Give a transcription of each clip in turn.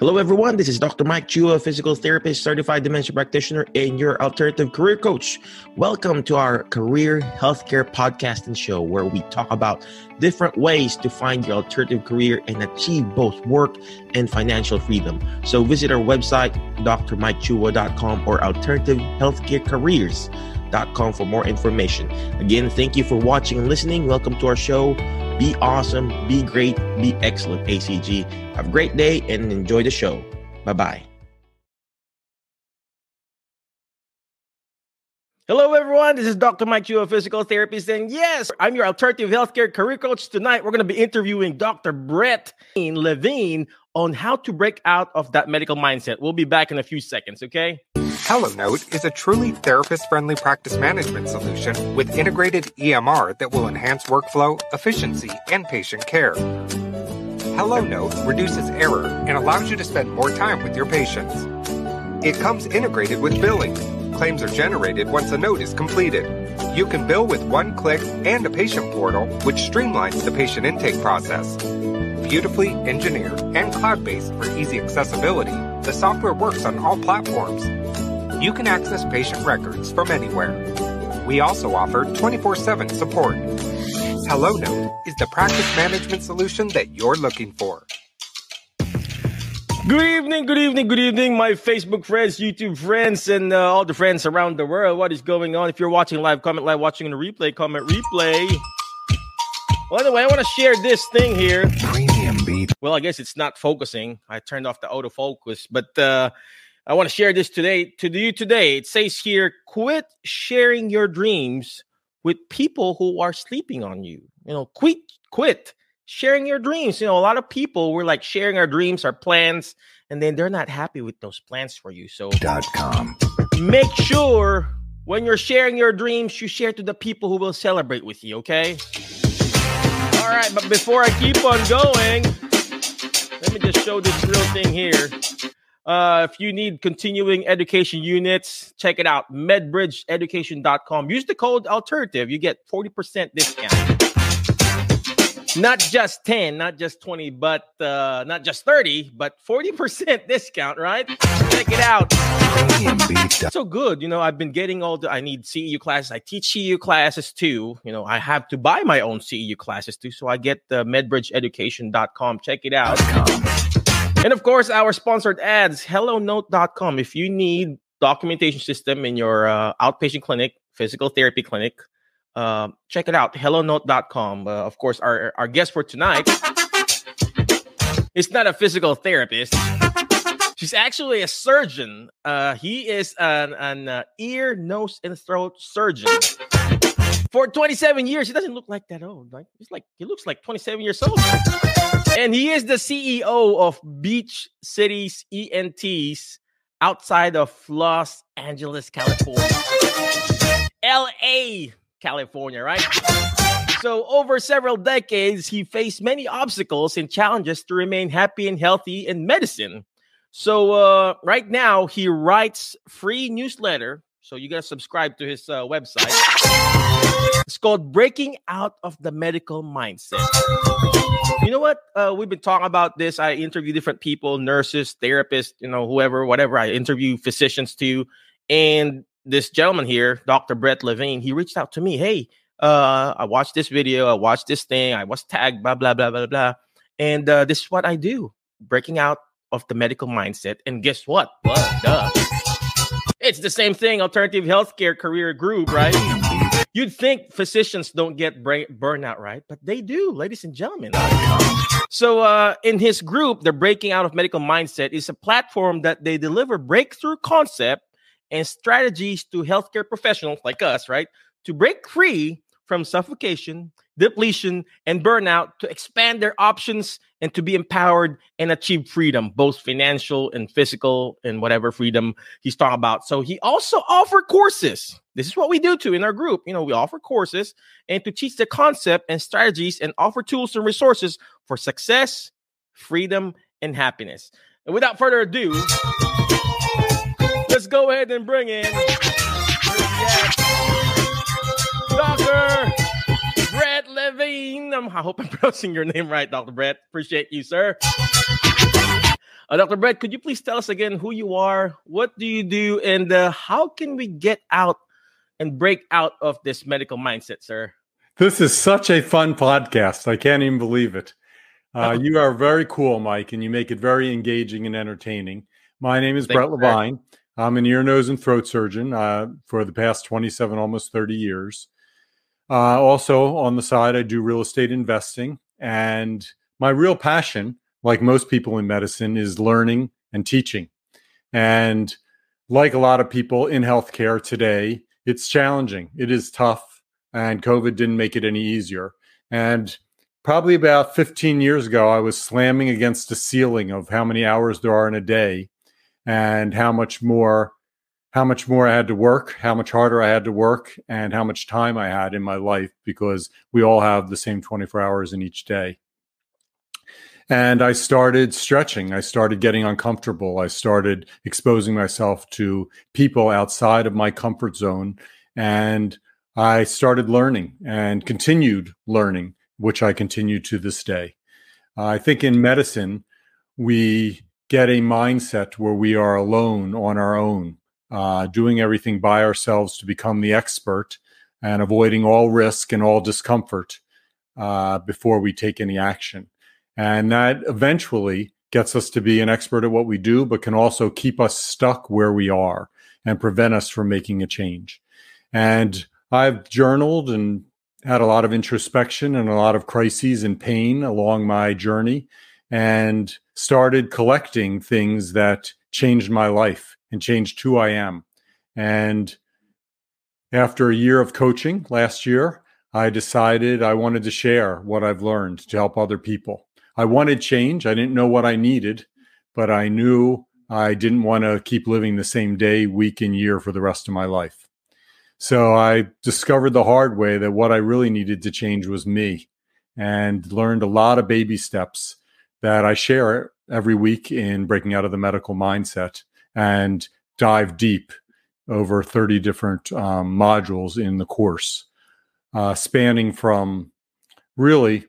Hello, everyone. This is Dr. Mike Chua, physical therapist, certified dementia practitioner, and your alternative career coach. Welcome to our Career Healthcare Podcast and Show, where we talk about different ways to find your alternative career and achieve both work and financial freedom. So visit our website, drmikechua.com or alternativehealthcarecareers.com for more information. Again, thank you for watching and listening. Welcome to our show. Be awesome, be great, be excellent, ACG. Have a great day and enjoy the show. Bye-bye. Hello, everyone. This is Dr. Mike Chua, physical therapist. And yes, I'm your alternative healthcare career coach. Tonight, we're going to be interviewing Dr. Brett Levine on how to break out of that medical mindset. We'll be back in a few seconds, okay? HelloNote is a truly therapist-friendly practice management solution with integrated EMR that will enhance workflow, efficiency, and patient care. HelloNote reduces error and allows you to spend more time with your patients. It comes integrated with billing. Claims are generated once a note is completed. You can bill with one click and a patient portal, which streamlines the patient intake process. Beautifully engineered and cloud-based for easy accessibility, the software works on all platforms. You can access patient records from anywhere. We also offer 24/7 support. HelloNote is the practice management solution that you're looking for. Good evening, my Facebook friends, YouTube friends, and all the friends around the world. What is going on? If you're watching live, comment live. Watching on the replay, comment replay. Well, anyway, I want to share this thing here. Premium beat. Well, I guess it's not focusing. I turned off the autofocus, but I want to share this today to you today. It says here, quit sharing your dreams with people who are sleeping on you. You know, quit. Sharing your dreams. You know, a lot of people, we're like sharing our dreams, our plans, and then they're not happy with those plans for you. So make sure when you're sharing your dreams, you share to the people who will celebrate with you, okay? All right, but before I keep on going, let me just show this real thing here. If you need continuing education units, check it out, medbridgeeducation.com. Use the code ALTERNATIVE. You get 40% discount. Not just 10, not just 20, but not just 30, but 40% discount, right? Check it out. So good. You know, I've been getting I need CEU classes. I teach CEU classes too. You know, I have to buy my own CEU classes too. So I get medbridgeeducation.com. Check it out. And of course, our sponsored ads, HelloNote.com. If you need documentation system in your outpatient clinic, physical therapy clinic, check it out, HelloNote.com. Of course, our guest for tonight is not a physical therapist. She's actually a surgeon. He is an ear, nose, and throat surgeon. For 27 years, he doesn't look like that old. Right? He looks like 27 years old. And he is the CEO of Beach Cities ENTs outside of Los Angeles, California. L.A., California, right? So over several decades, he faced many obstacles and challenges to remain happy and healthy in medicine. So right now, he writes free newsletter. So you got to subscribe to his website. It's called Breaking Out of the Medical Mindset. You know what? We've been talking about this. I interview different people, nurses, therapists, you know, whoever, whatever. I interview physicians too. And this gentleman here, Dr. Brett Levine, he reached out to me. Hey, I watched this video. I watched this thing. I was tagged, blah, blah, blah, blah, blah. And this is what I do, breaking out of the medical mindset. And guess what? It's the same thing, Alternative Healthcare Career Group, right? You'd think physicians don't get burnout, right? But they do, ladies and gentlemen. So in his group, the Breaking Out of Medical Mindset is a platform that they deliver breakthrough concepts and strategies to healthcare professionals like us, right? To break free from suffocation, depletion, and burnout, to expand their options and to be empowered and achieve freedom, both financial and physical and whatever freedom he's talking about. So he also offers courses. This is what we do too in our group. You know, we offer courses and to teach the concept and strategies and offer tools and resources for success, freedom, and happiness. And without further ado, let's go ahead and bring in Dr. Brett Levine. I hope I'm pronouncing your name right, Dr. Brett. Appreciate you, sir. Dr. Brett, could you please tell us again who you are, what do you do, and how can we get out and break out of this medical mindset, sir? This is such a fun podcast. I can't even believe it. You are very cool, Mike, and you make it very engaging and entertaining. My name is Brett Levine. I'm an ear, nose, and throat surgeon for the past 27, almost 30 years. Also, on the side, I do real estate investing. And my real passion, like most people in medicine, is learning and teaching. And like a lot of people in healthcare today, it's challenging. It is tough. And COVID didn't make it any easier. And probably about 15 years ago, I was slamming against the ceiling of how many hours there are in a day and how much more I had to work, how much harder I had to work, and how much time I had in my life, because we all have the same 24 hours in each day. And I started stretching. I started getting uncomfortable. I started exposing myself to people outside of my comfort zone. And I started learning and continued learning, which I continue to this day. I think in medicine, we get a mindset where we are alone on our own, doing everything by ourselves to become the expert and avoiding all risk and all discomfort before we take any action. And that eventually gets us to be an expert at what we do, but can also keep us stuck where we are and prevent us from making a change. And I've journaled and had a lot of introspection and a lot of crises and pain along my journey, and started collecting things that changed my life and changed who I am. And after a year of coaching last year, I decided I wanted to share what I've learned to help other people. I wanted change. I didn't know what I needed, but I knew I didn't want to keep living the same day, week, and year for the rest of my life. So I discovered the hard way that what I really needed to change was me, and learned a lot of baby steps that I share every week in Breaking Out of the Medical Mindset, and dive deep over 30 different modules in the course, spanning from really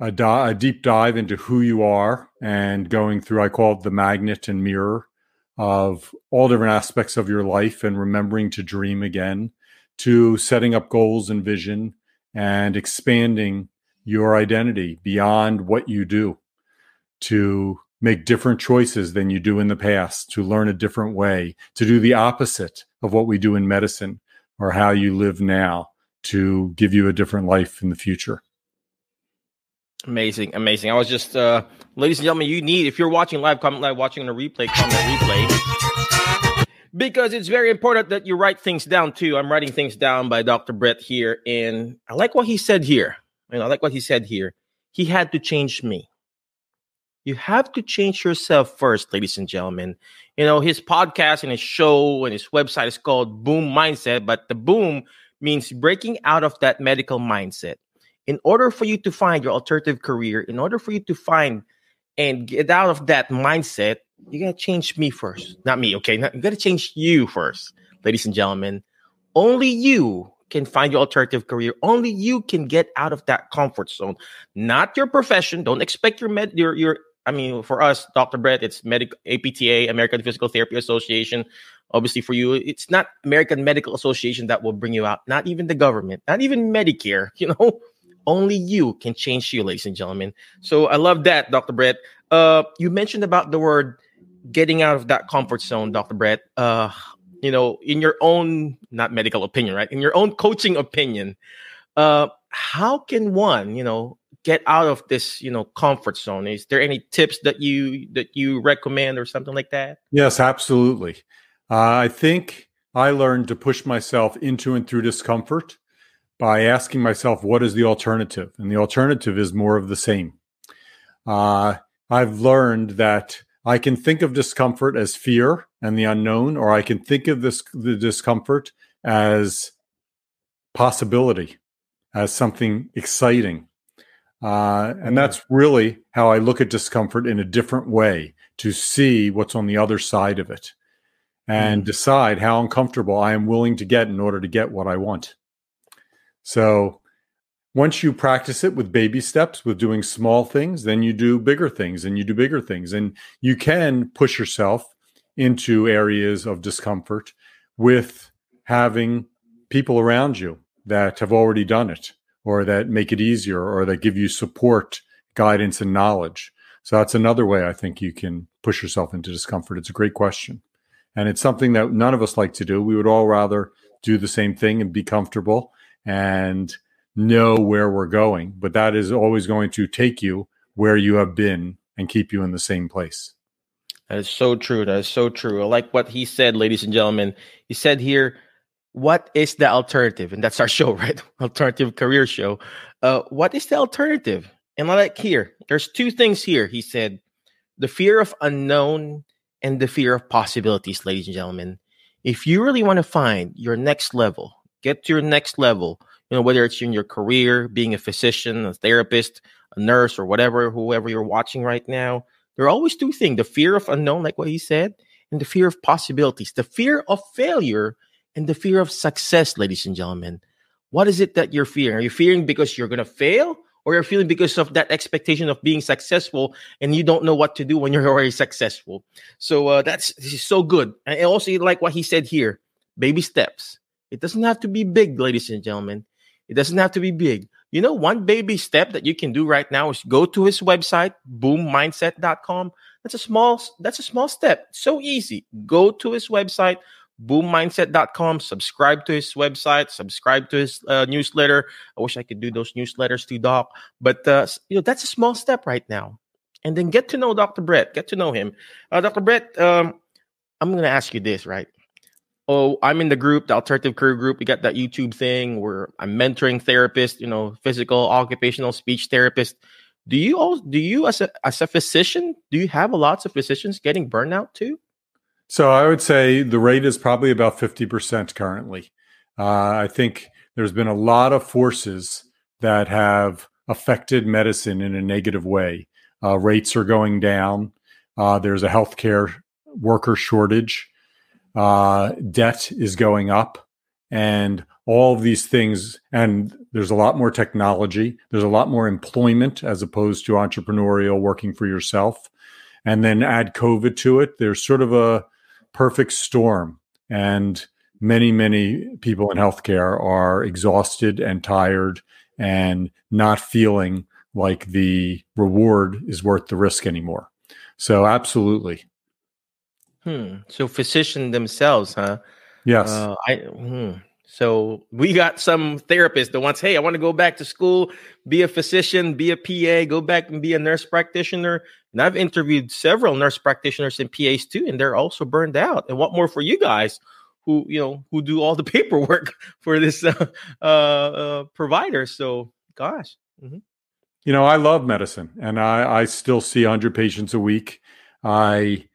a deep dive into who you are and going through, I call it the magnet and mirror, of all different aspects of your life and remembering to dream again, to setting up goals and vision and expanding your identity beyond what you do, to make different choices than you do in the past, to learn a different way, to do the opposite of what we do in medicine or how you live now, to give you a different life in the future. Amazing, amazing. I was just, ladies and gentlemen, if you're watching live, comment live, watching on a replay, comment replay, because it's very important that you write things down too. I'm writing things down by Dr. Brett here, and I like what he said here. I like what he said here. He had to change me. You have to change yourself first, ladies and gentlemen. His podcast and his show and his website is called Boom Mindset, but the boom means breaking out of that medical mindset. In order for you to find your alternative career, in order for you to find and get out of that mindset, you got to change me first. Not me, okay? You got to change you first, ladies and gentlemen. Only you can find your alternative career. Only you can get out of that comfort zone. Not your profession. Don't expect for us, Dr. Brett, it's APTA, American Physical Therapy Association. Obviously for you, it's not American Medical Association that will bring you out. Not even the government. Not even Medicare, Only you can change you, ladies and gentlemen. So I love that, Dr. Brett. You mentioned about the word getting out of that comfort zone, Dr. Brett. In your own, not medical opinion, right? In your own coaching opinion, how can one, get out of this, comfort zone? Is there any tips that you recommend or something like that? Yes, absolutely. I think I learned to push myself into and through discomfort by asking myself, what is the alternative? And the alternative is more of the same. I've learned that I can think of discomfort as fear and the unknown, or I can think of the discomfort as possibility, as something exciting. And that's really how I look at discomfort, in a different way, to see what's on the other side of it and decide how uncomfortable I am willing to get in order to get what I want. So Once you practice it with baby steps, with doing small things, then you do bigger things and you do bigger things. And you can push yourself into areas of discomfort with having people around you that have already done it, or that make it easier, or that give you support, guidance, and knowledge. So that's another way I think you can push yourself into discomfort. It's a great question. And it's something that none of us like to do. We would all rather do the same thing and be comfortable and know where we're going, but that is always going to take you where you have been and keep you in the same place. That is so true. That is so true. I like what he said, ladies and gentlemen. He said here, what is the alternative? And that's our show, right? Alternative Career Show. What is the alternative? And I like here, there's two things here. He said, the fear of unknown and the fear of possibilities, ladies and gentlemen. If you really want to find your next level, get to your next level, you know, whether it's in your career, being a physician, a therapist, a nurse, or whatever, whoever you're watching right now, there are always two things, the fear of unknown, like what he said, and the fear of possibilities, the fear of failure, and the fear of success, ladies and gentlemen. What is it that you're fearing? Are you fearing because you're going to fail, or you're feeling because of that expectation of being successful and you don't know what to do when you're already successful? So this is so good. And I also like what he said here, baby steps. It doesn't have to be big, ladies and gentlemen. It doesn't have to be big. You know, one baby step that you can do right now is go to his website, boommindset.com. That's a small step. So easy. Go to his website, boommindset.com. Subscribe to his website. Subscribe to his newsletter. I wish I could do those newsletters too, Doc. But that's a small step right now. And then get to know Dr. Brett. Get to know him. Dr. Brett, I'm going to ask you this, right? Oh, I'm in the group, the Alternative Career Group. We got that YouTube thing where I'm mentoring therapists, you know, physical, occupational, speech therapists. Do you as a physician, do you have lots of physicians getting burnout too? So I would say the rate is probably about 50% currently. I think there's been a lot of forces that have affected medicine in a negative way. Rates are going down. There's a healthcare worker shortage. Debt is going up, and all of these things. And there's a lot more technology. There's a lot more employment as opposed to entrepreneurial working for yourself. And then add COVID to it. There's sort of a perfect storm. And many, many people in healthcare are exhausted and tired and not feeling like the reward is worth the risk anymore. So absolutely. So physician themselves, huh? Yes. So we got some therapists that wants, hey, I want to go back to school, be a physician, be a PA, go back and be a nurse practitioner. And I've interviewed several nurse practitioners and PAs too, and they're also burned out. And what more for you guys who do all the paperwork for this provider. So, gosh. Mm-hmm. You know, I love medicine, and I still see 100 patients a week. I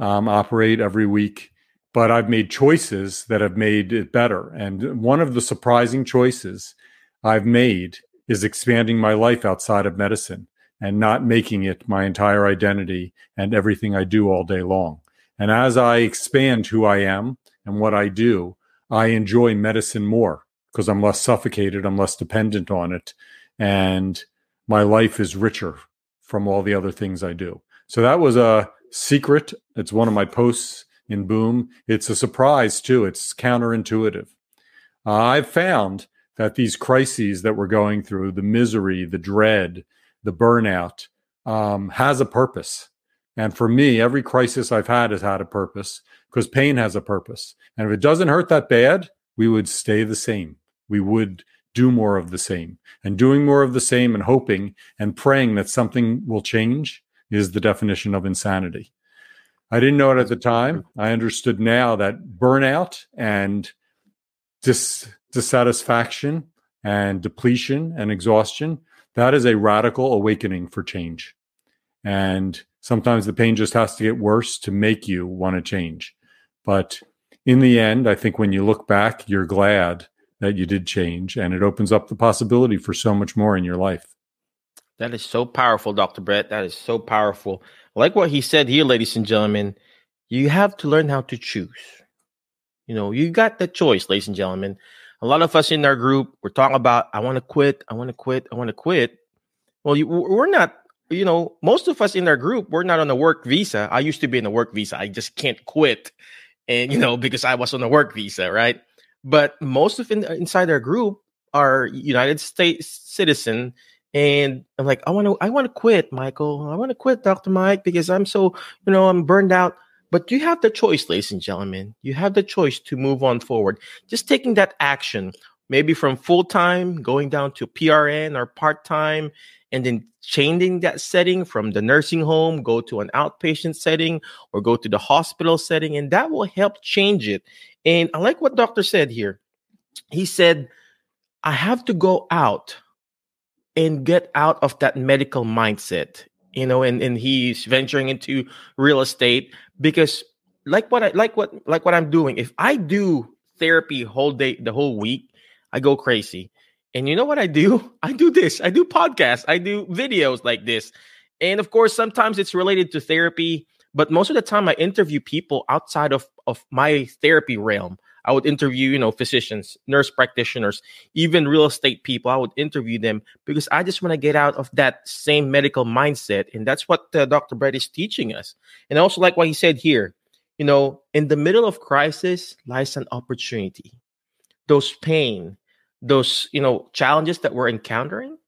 operate every week, but I've made choices that have made it better. And one of the surprising choices I've made is expanding my life outside of medicine and not making it my entire identity and everything I do all day long. And as I expand who I am and what I do, I enjoy medicine more because I'm less suffocated, I'm less dependent on it, and my life is richer from all the other things I do. So that was a secret. It's one of my posts in Boom. It's a surprise too. It's counterintuitive. I've found that these crises that we're going through, the misery, the dread, the burnout, has a purpose. And for me, every crisis I've had has had a purpose, because pain has a purpose. And if it doesn't hurt that bad, we would stay the same. We would do more of the same. And doing more of the same and hoping and praying that something will change is the definition of insanity. I didn't know it at the time. I understood now that burnout and dissatisfaction and depletion and exhaustion, that is a radical awakening for change. And sometimes the pain just has to get worse to make you want to change. But in the end, I think when you look back, you're glad that you did change, and it opens up the possibility for so much more in your life. That is so powerful, Dr. Brett. That is so powerful. Like what he said here, ladies and gentlemen, you have to learn how to choose. You know, you got the choice, ladies and gentlemen. a lot of us in our group, we're talking about, I want to quit. Well, we're not, you know, most of us in our group, we're not on a work visa. I used to be in a work visa. I just can't quit. And, you know, because I was on a work visa, right? But most of inside our group are United States citizen. And I'm like, I want to quit, Michael. I want to quit, Dr. Mike, because I'm so, you know, I'm burned out. But you have the choice, ladies and gentlemen. You have the choice to move on forward. Just taking that action, maybe from full-time, going down to PRN or part-time, and then changing that setting from the nursing home, go to an outpatient setting or go to the hospital setting, and that will help change it. And I like what Doctor said here. He said, I have to go out and get out of that medical mindset, you know, and he's venturing into real estate because like what I'm doing, if I do therapy whole day, the whole week, I go crazy. And you know what I do? I do this. I do podcasts. I do videos like this. And of course, sometimes it's related to therapy, but most of the time I interview people outside of my therapy realm. I would interview, you know, physicians, nurse practitioners, even real estate people. I would interview them because I just want to get out of that same medical mindset. And that's what Dr. Brett is teaching us. And I also like what he said here, you know, in the middle of crisis lies an opportunity. Those pain, those, you know, challenges that we're encountering,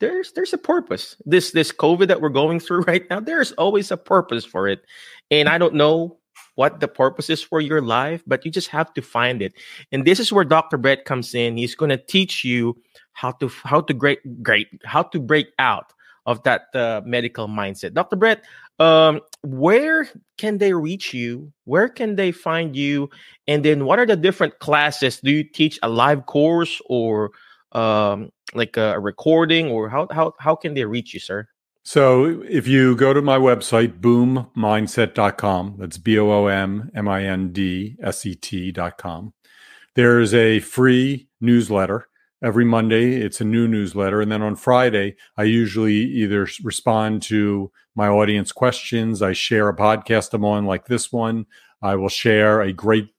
there's a purpose. This COVID that we're going through right now, there's always a purpose for it. And I don't know what the purpose is for your life, but you just have to find it. And this is where Dr. Brett comes in. He's going to teach you how to break out of that medical mindset. Dr. Brett, where can they reach you? Where can they find you? And then what are the different classes? Do you teach a live course or like a recording, or how can they reach you, sir? So if you go to my website, boommindset.com, that's BOOMMINDSET.com, there's a free newsletter. Every Monday, it's a new newsletter. And then on Friday, I usually either respond to my audience questions. I share a podcast I'm on like this one. I will share a great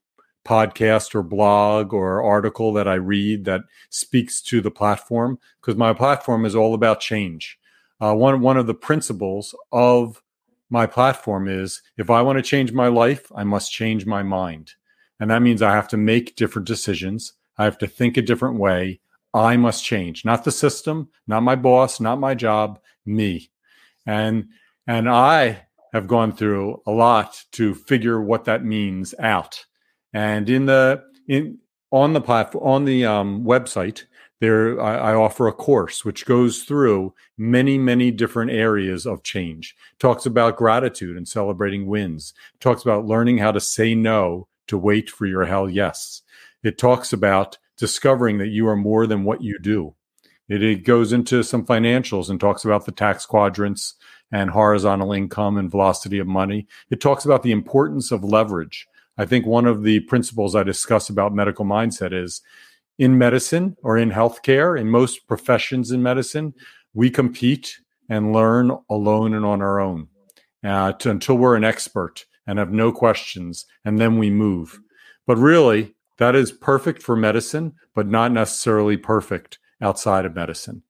podcast or blog or article that I read that speaks to the platform, because my platform is all about change. One of the principles of my platform is if I want to change my life, I must change my mind. And that means I have to make different decisions. I have to think a different way. I must change, not the system, not my boss, not my job, me. And I have gone through a lot to figure what that means out. And on the platform, on the website, there, I offer a course which goes through many, many different areas of change. Talks about gratitude and celebrating wins. Talks about learning how to say no to wait for your hell yes. It talks about discovering that you are more than what you do. It goes into some financials and talks about the tax quadrants and horizontal income and velocity of money. It talks about the importance of leverage. I think one of the principles I discuss about medical mindset is, in medicine or in healthcare, in most professions in medicine, we compete and learn alone and on our own until we're an expert and have no questions, and then we move. But really, that is perfect for medicine, but not necessarily perfect outside of medicine.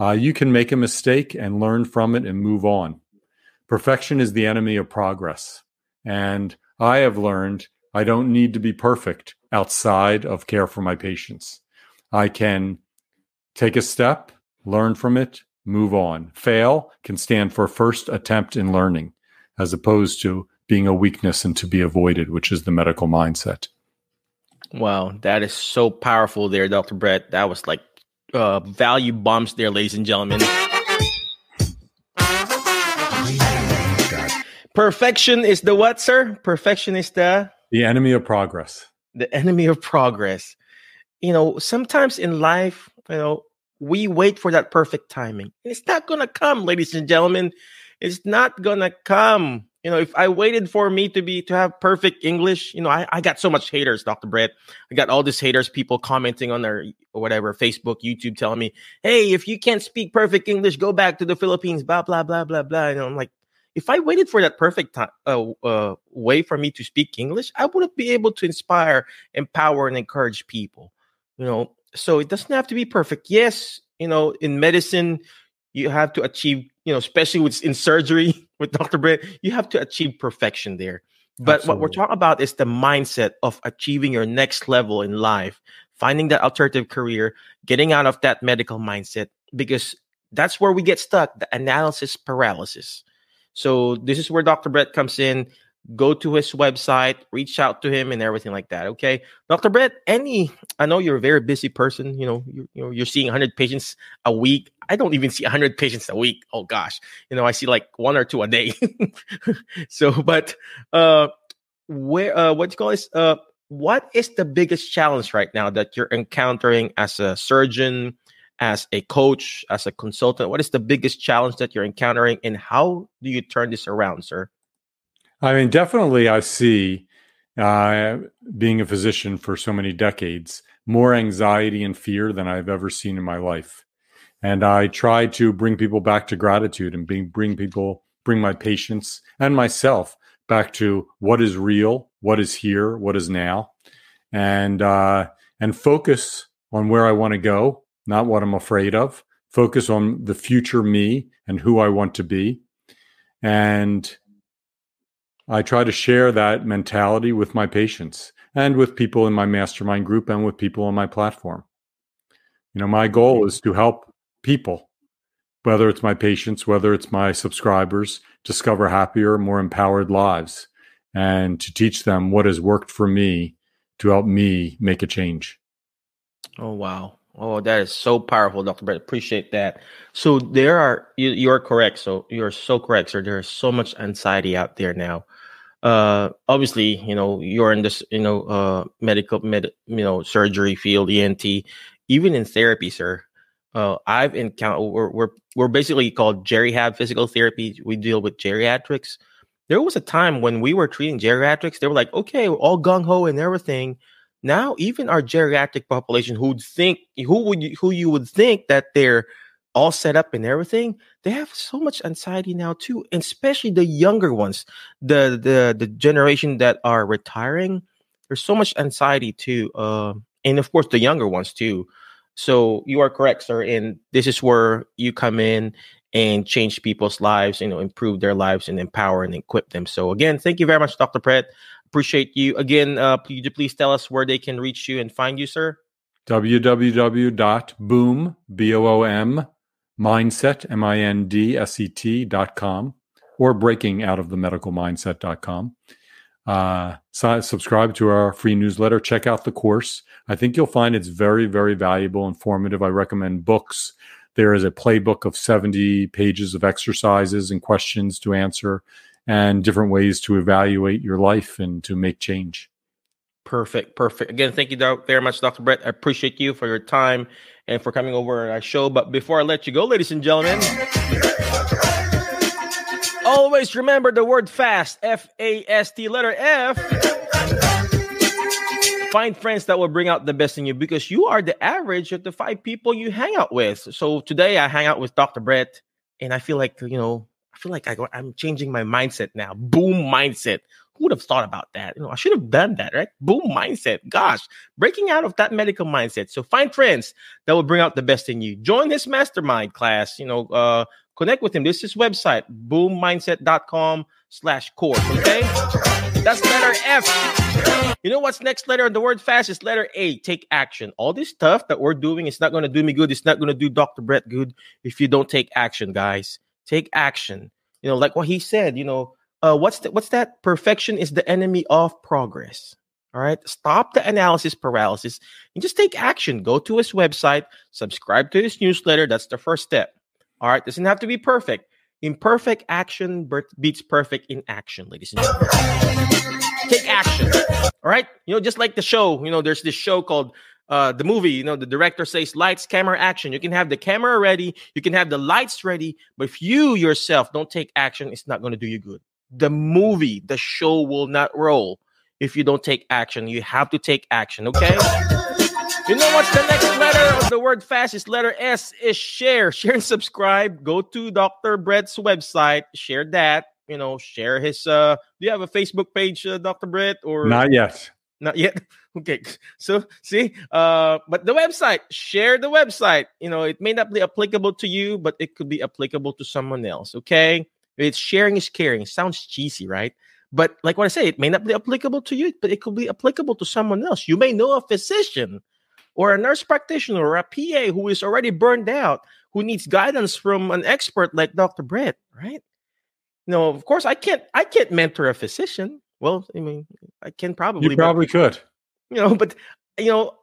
You can make a mistake and learn from it and move on. Perfection is the enemy of progress. And I have learned I don't need to be perfect outside of care for my patients. I can take a step, learn from it, move on. Fail can stand for first attempt in learning, as opposed to being a weakness and to be avoided, which is the medical mindset. Wow, that is so powerful there, Dr. Brett. That was like value bombs there, ladies and gentlemen. Perfection is the what, sir? Perfection is the enemy of progress. The enemy of progress. You know, sometimes in life, you know, we wait for that perfect timing. It's not going to come, ladies and gentlemen. It's not going to come. You know, if I waited for me to have perfect English, you know, I got so much haters, Dr. Brett. I got all these haters, people commenting on their whatever, Facebook, YouTube, telling me, hey, if you can't speak perfect English, go back to the Philippines, blah, blah, blah, blah, blah. And I'm like, if I waited for that perfect way for me to speak English, I wouldn't be able to inspire, empower, and encourage people. you know, so it doesn't have to be perfect. Yes, you know, in medicine, you have to achieve, you know, especially with in surgery with Dr. Brett, you have to achieve perfection there. But Absolutely. What we're talking about is the mindset of achieving your next level in life, finding that alternative career, getting out of that medical mindset, because that's where we get stuck, the analysis paralysis. So this is where Dr. Brett comes in. Go to his website, reach out to him and everything like that. Okay. Dr. Brett, I know you're a very busy person. You know, you're seeing 100 patients a week. I don't even see 100 patients a week. Oh gosh. You know, I see like one or two a day. So, but, what is the biggest challenge right now that you're encountering as a surgeon, as a coach, as a consultant? What is the biggest challenge that you're encountering, and how do you turn this around, sir? I mean, definitely I see, being a physician for so many decades, more anxiety and fear than I've ever seen in my life. And I try to bring people back to gratitude and bring my patients and myself back to what is real, what is here, what is now, and focus on where I want to go, not what I'm afraid of. Focus on the future me and who I want to be. And I try to share that mentality with my patients and with people in my mastermind group and with people on my platform. You know, my goal is to help people, whether it's my patients, whether it's my subscribers, discover happier, more empowered lives, and to teach them what has worked for me to help me make a change. Oh, wow. Oh, that is so powerful, Dr. Brett. Appreciate that. So you're correct. So you're so correct, sir. There is so much anxiety out there now. Obviously, you know, you're in this, you know, surgery field, ENT, even in therapy, sir. I've encountered, we're basically called geriatric physical therapy. We deal with geriatrics. There was a time when we were treating geriatrics. They were like, okay, we're all gung ho and everything. Now, even our geriatric population, who you would think that they're all set up and everything, they have so much anxiety now too, and especially the younger ones, the generation that are retiring. There's so much anxiety too, and of course the younger ones too. So you are correct, sir, and this is where you come in and change people's lives, you know, improve their lives, and empower and equip them. So again, thank you very much, Dr. Brett. Appreciate you. Again, please tell us where they can reach you and find you, sir. www.boom mindset.com or breakingoutofthemedicalmindset.com. Subscribe to our free newsletter. Check out the course. I think you'll find it's very, very valuable, informative. I recommend books. There is a playbook of 70 pages of exercises and questions to answer, and different ways to evaluate your life and to make change. Perfect. Again, thank you very much, Dr. Brett. I appreciate you for your time and for coming over our show. But before I let you go, ladies and gentlemen, always remember the word FAST, F-A-S-T, letter F. Find friends that will bring out the best in you, because you are the average of the 5 people you hang out with. So today I hang out with Dr. Brett, and I feel like, you know, I'm changing my mindset now. Boom mindset. Who would have thought about that? You know, I should have done that, right? Boom mindset. Gosh, breaking out of that medical mindset. So find friends that will bring out the best in you. Join his mastermind class. You know, connect with him. This is his website, boommindset.com/course. Okay, that's letter F. You know what's next letter on the word fast is letter A, take action. All this stuff that we're doing is not going to do me good. It's not going to do Dr. Brett good if you don't take action, guys. Take action. You know, like what he said, you know, what's that? Perfection is the enemy of progress. All right. Stop the analysis paralysis and just take action. Go to his website, subscribe to his newsletter. That's the first step. All right. Doesn't have to be perfect. Imperfect action beats perfect inaction, ladies and gentlemen. Take action. All right. You know, just like the show, you know, there's this show called the movie, you know, the director says lights, camera, action. You can have the camera ready. You can have the lights ready. But if you yourself don't take action, it's not going to do you good. The movie, the show will not roll if you don't take action. You have to take action. Okay. You know what's the next letter of the word fast is letter S is share. Share and subscribe. Go to Dr. Brett's website. Share that. You know, share his, do you have a Facebook page, Dr. Brett? Or not yet. Not yet. Okay. So see, but the website, share the website. You know, it may not be applicable to you, but it could be applicable to someone else. Okay. It's sharing is caring. Sounds cheesy, right? But like what I say, it may not be applicable to you, but it could be applicable to someone else. You may know a physician or a nurse practitioner or a PA who is already burned out, who needs guidance from an expert like Dr. Brett, right? No, of course I can't mentor a physician. Well, I mean, I can probably. You probably could. You know, but, you know,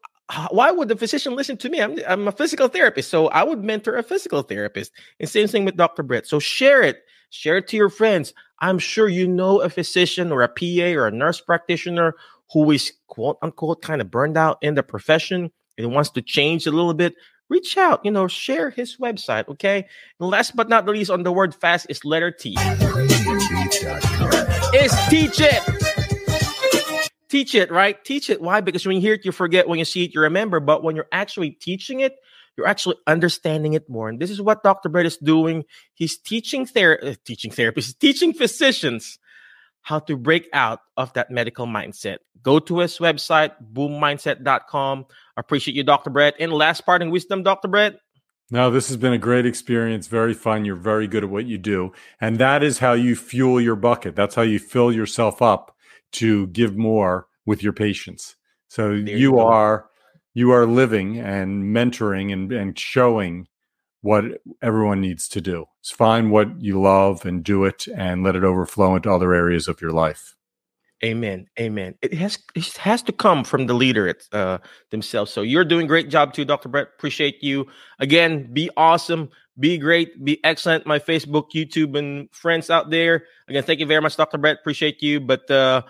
why would the physician listen to me? I'm a physical therapist, so I would mentor a physical therapist. And same thing with Dr. Brett. So share it. Share it to your friends. I'm sure you know a physician or a PA or a nurse practitioner who is, quote, unquote, kind of burned out in the profession and wants to change a little bit. Reach out, you know, share his website, okay? And last but not least on the word fast is letter T. It's teach it. Teach it, right? Teach it. Why? Because when you hear it, you forget. When you see it, you remember. But when you're actually teaching it, you're actually understanding it more. And this is what Dr. Brett is doing. He's teaching therapists, teaching physicians how to break out of that medical mindset. Go to his website, boommindset.com. I appreciate you, Dr. Brett. And last parting wisdom, Dr. Brett. No, this has been a great experience. Very fun. You're very good at what you do. And that is how you fuel your bucket. That's how you fill yourself up to give more with your patients. So you are living and mentoring and showing what everyone needs to do. It's find what you love and do it and let it overflow into other areas of your life. Amen. Amen. It has to come from the leader themselves. So you're doing a great job too, Dr. Brett. Appreciate you. Again, be awesome. Be great. Be excellent. My Facebook, YouTube, and friends out there. Again, thank you very much, Dr. Brett. Appreciate you. But of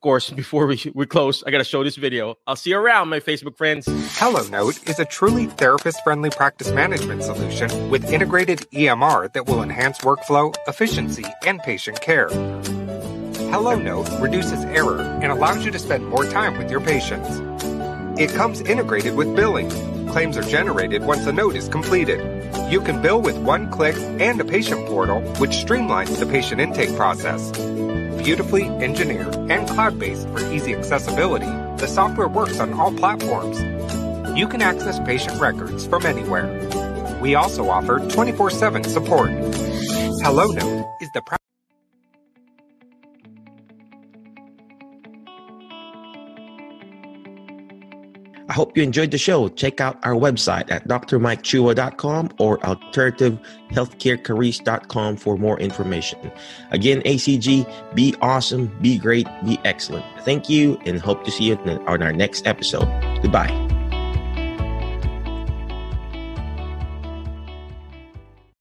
course, before we close, I got to show this video. I'll see you around, my Facebook friends. HelloNote is a truly therapist-friendly practice management solution with integrated EMR that will enhance workflow, efficiency, and patient care. HelloNote reduces error and allows you to spend more time with your patients. It comes integrated with billing. Claims are generated once a note is completed. You can bill with one click and a patient portal, which streamlines the patient intake process. Beautifully engineered and cloud-based for easy accessibility, the software works on all platforms. You can access patient records from anywhere. We also offer 24/7 support. HelloNote is the I hope you enjoyed the show. Check out our website at drmikechua.com or alternativehealthcarecareers.com for more information. Again, ACG, be awesome, be great, be excellent. Thank you and hope to see you on our next episode. Goodbye.